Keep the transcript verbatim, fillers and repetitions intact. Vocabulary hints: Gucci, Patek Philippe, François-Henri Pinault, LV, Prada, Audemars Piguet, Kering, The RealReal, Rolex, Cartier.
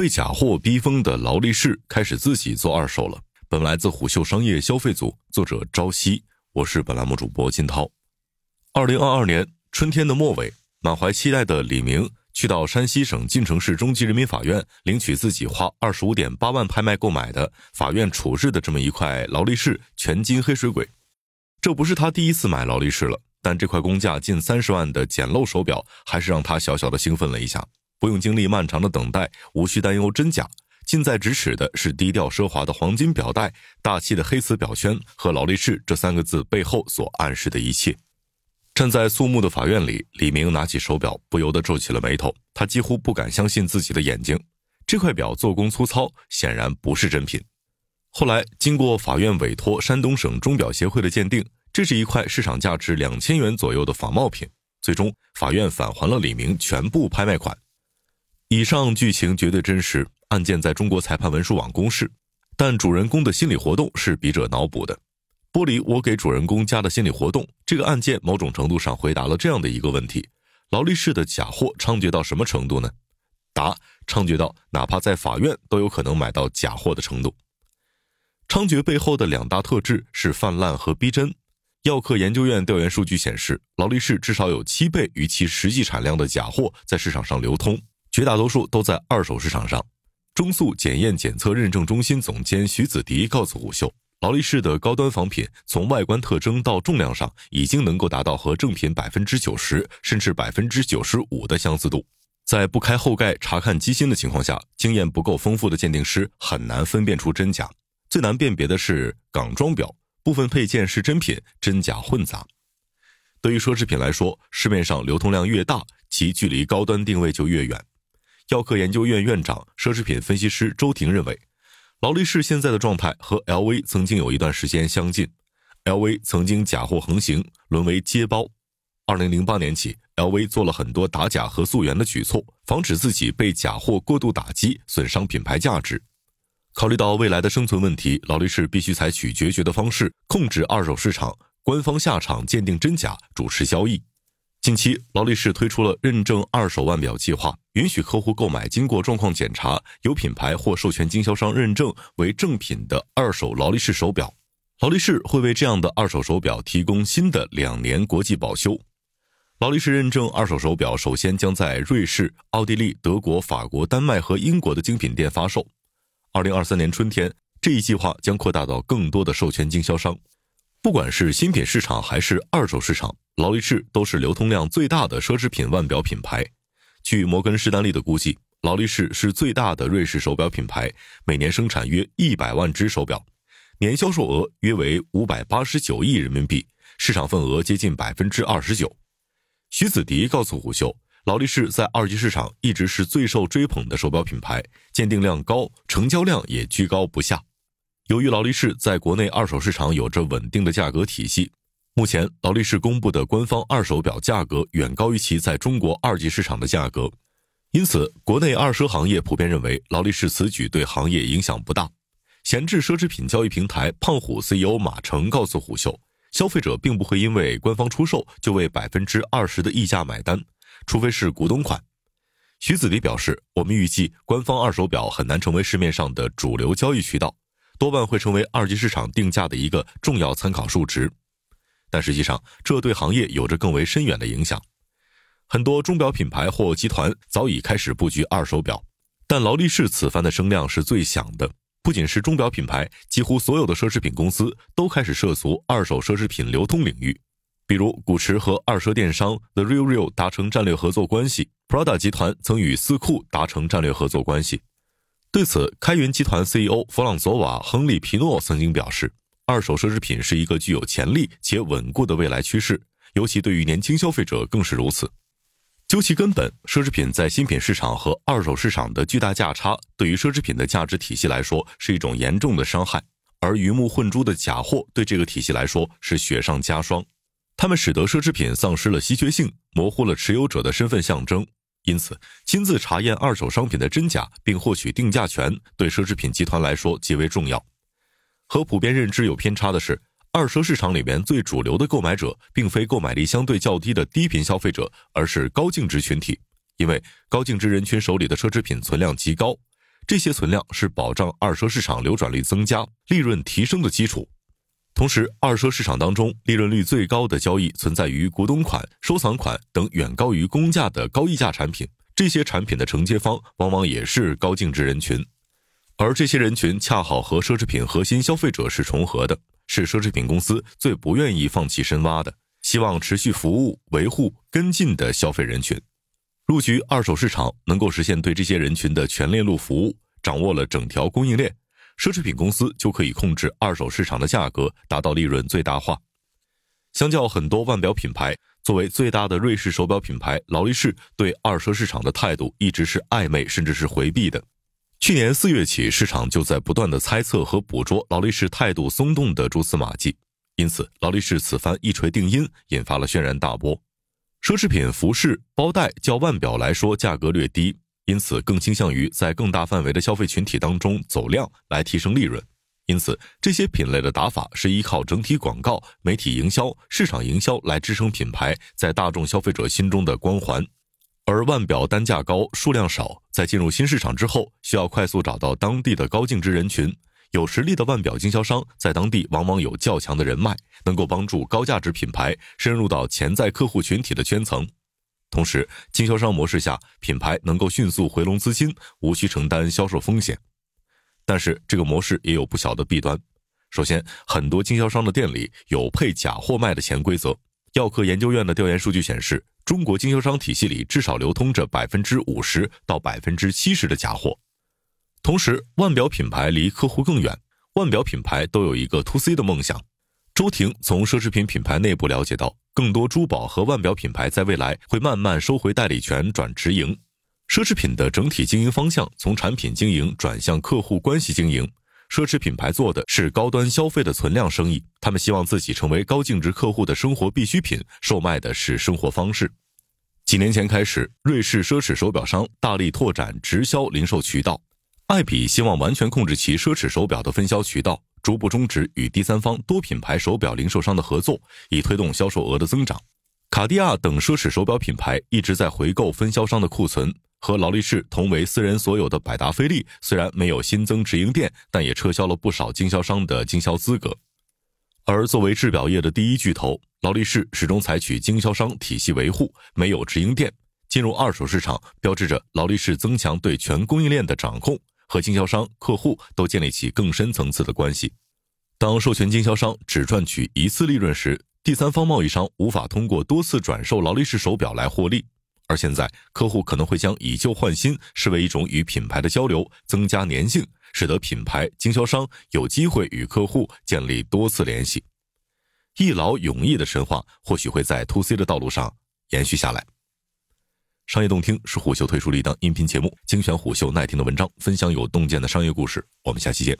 被假货逼疯的劳力士开始自己做二手了。本文来自虎嗅商业消费组，作者朝夕，我是本栏目主播金涛。二零二二年春天的末尾，满怀期待的李明去到山西省晋城市中级人民法院领取自己花 二十五点八万拍卖购买的法院处置的这么一块劳力士全金黑水鬼。这不是他第一次买劳力士了，但这块工价近三十万的简陋手表还是让他小小的兴奋了一下。不用经历漫长的等待，无需担忧真假，近在咫尺的是低调奢华的黄金表带、大气的黑瓷表圈和劳力士这三个字背后所暗示的一切。站在肃穆的法院里，李明拿起手表，不由得皱起了眉头，他几乎不敢相信自己的眼睛。这块表做工粗糙，显然不是真品。后来经过法院委托山东省钟表协会的鉴定，这是一块市场价值两千元左右的仿冒品，最终法院返还了李明全部拍卖款。以上剧情绝对真实，案件在中国裁判文书网公示，但主人公的心理活动是笔者脑补的。剥离我给主人公加的心理活动，这个案件某种程度上回答了这样的一个问题：劳力士的假货猖獗到什么程度呢？答：猖獗到哪怕在法院都有可能买到假货的程度。猖獗背后的两大特质是泛滥和逼真。药科研究院调研数据显示，劳力士至少有七倍于其实际产量的假货在市场上流通，绝大多数都在二手市场上。中速检验检测认证中心总监徐子迪告诉虎嗅，劳力士的高端仿品从外观特征到重量上已经能够达到和正品 百分之九十 甚至 百分之九十五 的相似度。在不开后盖查看机芯的情况下，经验不够丰富的鉴定师很难分辨出真假。最难辨别的是港装表，部分配件是真品，真假混杂。对于奢侈品来说，市面上流通量越大，其距离高端定位就越远。药科研究院院长、奢侈品分析师周婷认为，劳力士现在的状态和 L V 曾经有一段时间相近。L V 曾经假货横行，沦为街包。二零零八年起， L V 做了很多打假和溯源的举措，防止自己被假货过度打击，损伤品牌价值。考虑到未来的生存问题，劳力士必须采取决绝的方式，控制二手市场，官方下场鉴定真假，主持交易。近期，劳力士推出了认证二手腕表计划，允许客户购买经过状况检查、由品牌或授权经销商认证为正品的二手劳力士手表。劳力士会为这样的二手手表提供新的两年国际保修。劳力士认证二手手表首先将在瑞士、奥地利、德国、法国、丹麦和英国的精品店发售。二零二三年春天，这一计划将扩大到更多的授权经销商。不管是新品市场还是二手市场，劳力士都是流通量最大的奢侈品腕表品牌。据摩根士丹利的估计，劳力士是最大的瑞士手表品牌，每年生产约一百万只手表，年销售额约为五百八十九亿人民币，市场份额接近 百分之二十九。 徐子迪告诉虎嗅，劳力士在二级市场一直是最受追捧的手表品牌，鉴定量高，成交量也居高不下。由于劳力士在国内二手市场有着稳定的价格体系，目前劳力士公布的官方二手表价格远高于其在中国二级市场的价格，因此国内二奢行业普遍认为劳力士此举对行业影响不大。闲置奢侈品交易平台胖虎 C E O 马成告诉虎嗅，消费者并不会因为官方出售就为 百分之二十 的溢价买单，除非是股东款。徐子迪表示，我们预计官方二手表很难成为市面上的主流交易渠道，多半会成为二级市场定价的一个重要参考数值。但实际上，这对行业有着更为深远的影响。很多钟表品牌或集团早已开始布局二手表，但劳力士此番的声量是最响的。不仅是钟表品牌，几乎所有的奢侈品公司都开始涉足二手奢侈品流通领域。比如古驰和二奢电商 The RealReal 达成战略合作关系， Prada 集团曾与斯库达成战略合作关系。对此，开云集团 C E O 弗朗索瓦·亨利·皮诺曾经表示，二手奢侈品是一个具有潜力且稳固的未来趋势，尤其对于年轻消费者更是如此。究其根本，奢侈品在新品市场和二手市场的巨大价差对于奢侈品的价值体系来说是一种严重的伤害，而鱼目混珠的假货对这个体系来说是雪上加霜。它们使得奢侈品丧失了稀缺性，模糊了持有者的身份象征。因此，亲自查验二手商品的真假并获取定价权，对奢侈品集团来说极为重要。和普遍认知有偏差的是，二奢市场里面最主流的购买者并非购买力相对较低的低频消费者，而是高净值群体。因为高净值人群手里的奢侈品存量极高，这些存量是保障二手市场流转率增加、利润提升的基础。同时，二手市场当中利润率最高的交易存在于股东款、收藏款等远高于公价的高溢价产品，这些产品的承接方往往也是高净值人群，而这些人群恰好和奢侈品核心消费者是重合的，是奢侈品公司最不愿意放弃深挖的，希望持续服务、维护、跟进的消费人群。入局二手市场能够实现对这些人群的全链路服务，掌握了整条供应链，奢侈品公司就可以控制二手市场的价格，达到利润最大化。相较很多腕表品牌，作为最大的瑞士手表品牌，劳力士对二手市场的态度一直是暧昧甚至是回避的。去年四月起，市场就在不断的猜测和捕捉劳力士态度松动的蛛丝马迹，因此劳力士此番一锤定音，引发了轩然大波。奢侈品服饰、包带较腕表来说价格略低，因此更倾向于在更大范围的消费群体当中走量来提升利润，因此这些品类的打法是依靠整体广告、媒体营销、市场营销来支撑品牌在大众消费者心中的光环。而腕表单价高、数量少，在进入新市场之后需要快速找到当地的高净值人群，有实力的腕表经销商在当地往往有较强的人脉，能够帮助高价值品牌深入到潜在客户群体的圈层。同时，经销商模式下，品牌能够迅速回笼资金，无需承担销售风险。但是这个模式也有不小的弊端。首先，很多经销商的店里有配假货卖的潜规则。药科研究院的调研数据显示，中国经销商体系里至少流通着 百分之五十 到 百分之七十 的假货。同时，腕表品牌离客户更远，腕表品牌都有一个 to C 的梦想。周婷从奢侈品品牌内部了解到，更多珠宝和腕表品牌在未来会慢慢收回代理权转直营。奢侈品的整体经营方向从产品经营转向客户关系经营。奢侈品牌做的是高端消费的存量生意，他们希望自己成为高净值客户的生活必需品，售卖的是生活方式。几年前开始，瑞士奢侈手表商大力拓展直销零售渠道，爱彼希望完全控制其奢侈手表的分销渠道，逐步终止与第三方多品牌手表零售商的合作，以推动销售额的增长。卡地亚等奢侈手表品牌一直在回购分销商的库存，和劳力士同为私人所有的百达翡丽虽然没有新增直营店，但也撤销了不少经销商的经销资格。而作为制表业的第一巨头，劳力士始终采取经销商体系维护，没有直营店。进入二手市场标志着劳力士增强对全供应链的掌控，和经销商、客户都建立起更深层次的关系。当授权经销商只赚取一次利润时，第三方贸易商无法通过多次转售劳力士手表来获利。而现在，客户可能会将以旧换新视为一种与品牌的交流，增加粘性，使得品牌、经销商有机会与客户建立多次联系。一劳永逸的神话或许会在 to C 的道路上延续下来。商业洞听是虎嗅推出了一档音频节目，精选虎嗅耐听的文章，分享有洞见的商业故事。我们下期见。